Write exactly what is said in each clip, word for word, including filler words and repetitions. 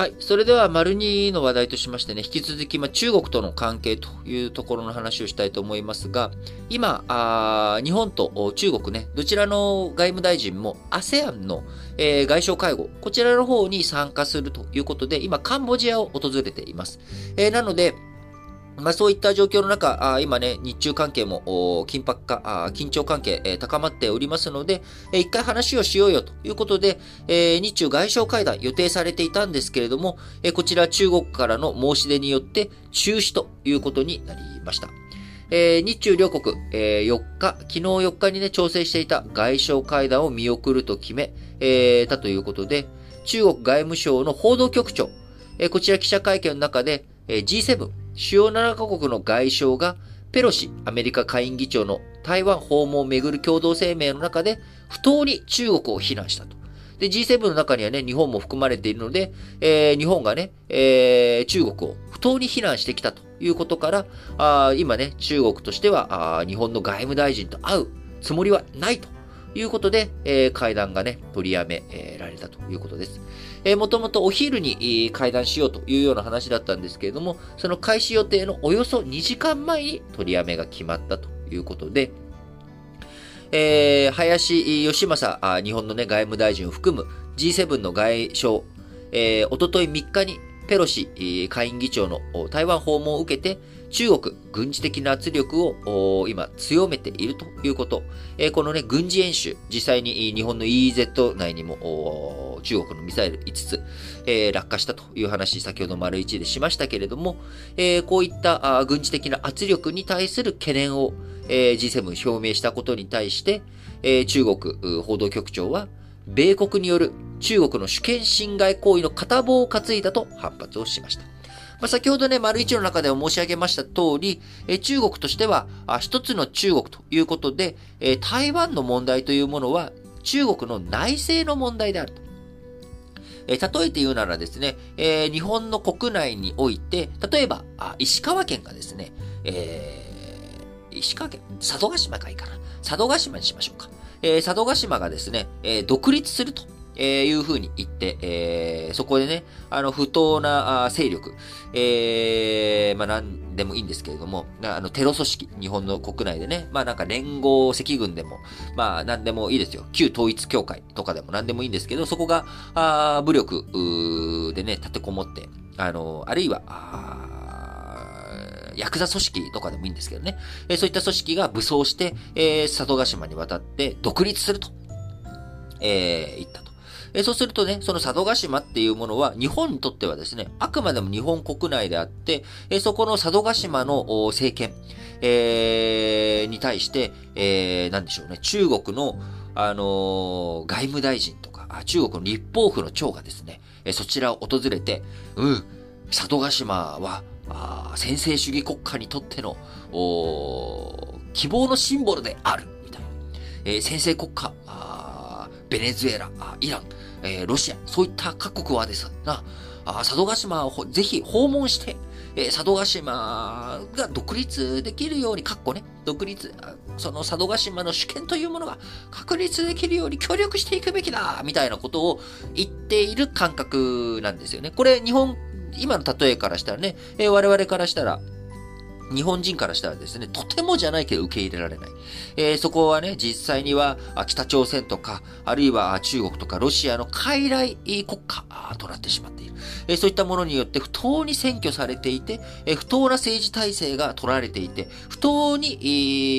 はい。それでは、丸にの話題としましてね、引き続き、まあ、中国との関係というところの話をしたいと思いますが、今、あ日本と中国ね、どちらの外務大臣も アセアン の、えー、外相会合、こちらの方に参加するということで、今、カンボジアを訪れています。えー、なので、まあ、そういった状況の中、あ今ね、日中関係も緊迫化、あ緊張関係、えー、高まっておりますので、えー、一回話をしようよということで、えー、日中外相会談予定されていたんですけれども、えー、こちら中国からの申し出によって中止ということになりました。えー、日中両国、えー、よっか、昨日よっかにね、調整していた外相会談を見送ると決め、えー、たということで、中国外務省の報道局長、えー、こちら記者会見の中で、えー、ジーセブン、主要ななかこくの外相がペロシアメリカ下院議長の台湾訪問をめぐる共同声明の中で不当に中国を非難したと。で、ジーセブン の中にはね、日本も含まれているので、えー、日本がね、えー、中国を不当に非難してきたということから、あ今ね、中国としてはあ日本の外務大臣と会うつもりはないということで、えー、会談がね、取りやめ、えー、られたということです。えー、もともとお昼に会談しようというような話だったんですけれども、その開始予定のおよそにじかんまえに取りやめが決まったということで、えー、林芳正、日本のね、外務大臣を含む ジーセブン の外相、えー、おとといみっかにペロシ下院議長の台湾訪問を受けて、中国、軍事的な圧力を今強めているということ。このね、軍事演習、実際に日本の イーイーゼット 内にも中国のミサイルいつつ落下したという話、先ほど丸いちでしましたけれども、こういった軍事的な圧力に対する懸念を ジーセブン 表明したことに対して、中国報道局長は、米国による中国の主権侵害行為の片棒を担いだと反発をしました。まあ、先ほどね、丸いちの中でも申し上げました通り、え中国としてはあ、一つの中国ということで、え台湾の問題というものは中国の内政の問題であると。え例えて言うならですね、えー、日本の国内において、例えば、あ石川県がですね、えー、石川県、佐渡島がいいかな。佐渡島にしましょうか。えー、佐渡島がですね、えー、独立すると。えー、いうふうに言って、えー、そこでね、あの、不当な勢力、えー、まあ、なんでもいいんですけれども、あの、テロ組織、日本の国内でね、まあ、なんか連合赤軍でも、まあ、なんでもいいですよ。旧統一教会とかでもなんでもいいんですけど、そこが、あ武力でね、立てこもって、あの、あるいは、あヤクザ組織とかでもいいんですけどね、えー、そういった組織が武装して、えー、佐渡島に渡って独立すると、えー、言ったと。そうするとね、その佐渡島っていうものは、日本にとってはですね、あくまでも日本国内であって、そこの佐渡島の政権、えー、に対して、えー、なんでしょうね、中国の、あのー、外務大臣とか、中国の立法府の長がですね、そちらを訪れて、うん、佐渡島は、あ先制主義国家にとっての、希望のシンボルである、みたいな。えー、先制国家、ベネズエラ、イラン、えー、ロシア、そういった各国はですな、佐渡島をぜひ訪問して、えー、佐渡島が独立できるように、かっこね、独立、その佐渡島の主権というものが確立できるように協力していくべきだ、みたいなことを言っている感覚なんですよね。これ、日本、今の例えからしたらね、えー、我々からしたら、日本人からしたらですね、とてもじゃないけど受け入れられない。えー、そこはね、実際には北朝鮮とか、あるいは中国とかロシアの傀儡国家となってしまっている。えー、そういったものによって不当に占拠されていて、えー、不当な政治体制が取られていて、不当に、え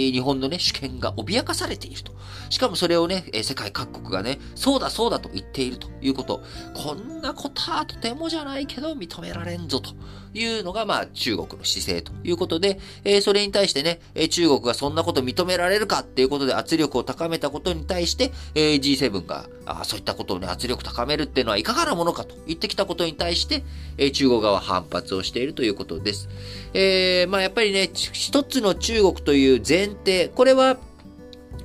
ー、日本のね、主権が脅かされていると。しかもそれをね、世界各国がね、そうだそうだと言っているということ。こんなことはとてもじゃないけど認められんぞというのが、まあ中国の姿勢ということで、で、えー、それに対してね、えー、中国がそんなこと認められるかっていうことで圧力を高めたことに対して、えー、ジーセブン があそういったことをね、圧力高めるっていうのはいかがなものかと言ってきたことに対して、えー、中国側は反発をしているということです。えー、まあやっぱりね、一つの中国という前提、これは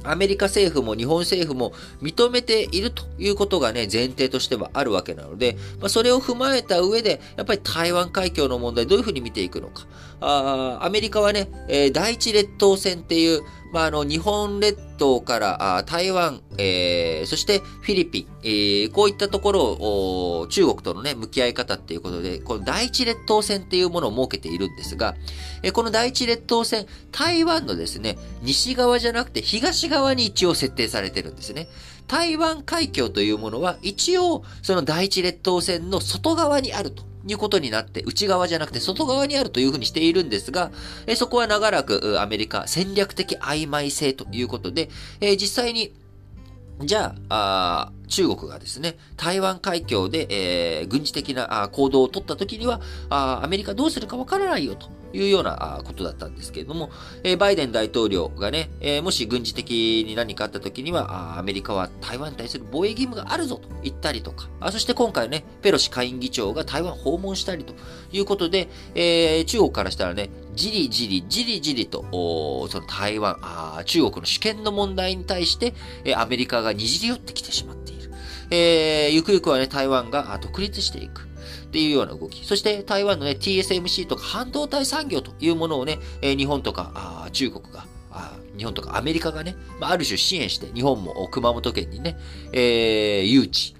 アメリカ政府も日本政府も認めているということがね、前提としてはあるわけなので、まあ、それを踏まえた上で、やっぱり台湾海峡の問題どういうふうに見ていくのか。あアメリカはね、えー、第一列島線っていう、まあ、あの、日本列島から台湾、えー、そしてフィリピン、えー、こういったところを中国とのね、向き合い方っていうことで、この第一列島線っていうものを設けているんですが、えー、この第一列島線、台湾のですね、西側じゃなくて東側に一応設定されてるんですね。台湾海峡というものは一応その第一列島線の外側にあるということになって、内側じゃなくて外側にあるというふうにしているんですが、えそこは長らくアメリカ戦略的曖昧性ということで、え実際にじゃあ、あ中国がですね、台湾海峡で、えー、軍事的なあ行動を取ったときにはあ、アメリカどうするかわからないよというようなあことだったんですけれども、えー、バイデン大統領がね、えー、もし軍事的に何かあったときにはあ、アメリカは台湾に対する防衛義務があるぞと言ったりとか、あそして今回ね、ペロシ下院議長が台湾訪問したりということで、えー、中国からしたらね、じりじりじりじりと、その台湾あ、中国の主権の問題に対して、えー、アメリカがにじり寄ってきてしまっている。えー、ゆくゆくはね、台湾が独立していくっていうような動き。そして台湾のね、ティーエスエムシー とか半導体産業というものをね、えー、日本とかあ中国があ、日本とかアメリカがね、まあ、ある種支援して、日本も熊本県にね、えー、誘致。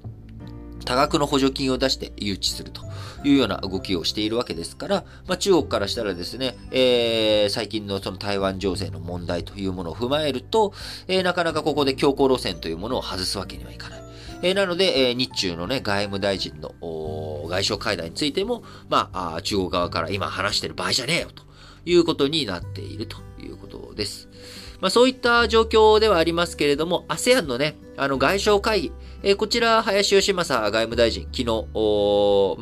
多額の補助金を出して誘致するというような動きをしているわけですから、まあ、中国からしたらですね、えー、最近のその台湾情勢の問題というものを踏まえると、えー、なかなかここで強硬路線というものを外すわけにはいかない。えー、なので、えー、日中のね、外務大臣の外相会談についても、まあ、あ中国側から今話してる場合じゃねえよということになっているということです。まあ、そういった状況ではありますけれども、アセアン のね、あの外相会議、えー、こちら、林芳正外務大臣、昨日、まあ、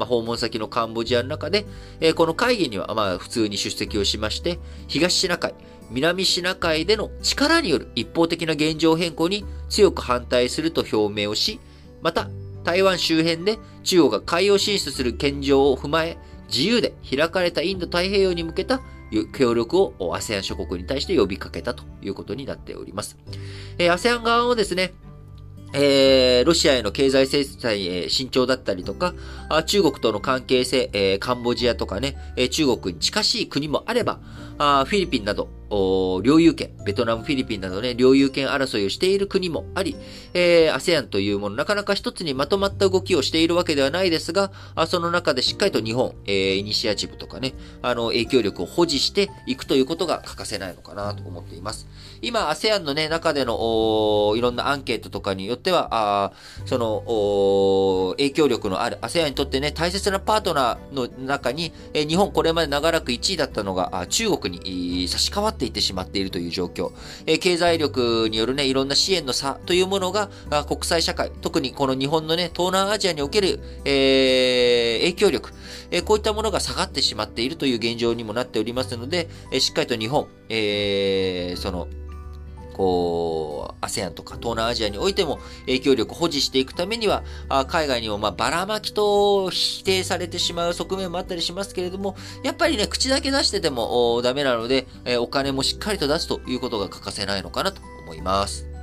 訪問先のカンボジアの中で、えー、この会議には、まあ、普通に出席をしまして、東シナ海、南シナ海での力による一方的な現状変更に強く反対すると表明をし、また、台湾周辺で中国が海洋進出する現状を踏まえ、自由で開かれたインド太平洋に向けた協力を アセアン 諸国に対して呼びかけたということになっております。えー、アセアン 側もですね、えー、ロシアへの経済制裁へ慎重だったりとか、中国との関係性、えー、カンボジアとかね、中国に近しい国もあれば、あフィリピンなど、領有権、ベトナム、フィリピンなどね、領有権争いをしている国もあり、えー、アセアン というもの、なかなか一つにまとまった動きをしているわけではないですが、あその中でしっかりと日本、えー、イニシアチブとかね、あの、影響力を保持していくということが欠かせないのかなと思っています。今、アセアン のね、中での、いろんなアンケートとかによっては、あその、影響力のある アセアン にとってね、大切なパートナーの中に、えー、日本これまで長らくいちいだったのが、中国に差し替わっていってしまっているという状況、えー、経済力によるね、いろんな支援の差というものが国際社会、特にこの日本のね、東南アジアにおける、えー、影響力、えー、こういったものが下がってしまっているという現状にもなっておりますので、えー、しっかりと日本、えー、そのこう、アセアン とか東南アジアにおいても影響力を保持していくためには、海外にもまあばらまきと否定されてしまう側面もあったりしますけれども、やっぱりね、口だけ出しててもダメなので、お金もしっかりと出すということが欠かせないのかなと思います。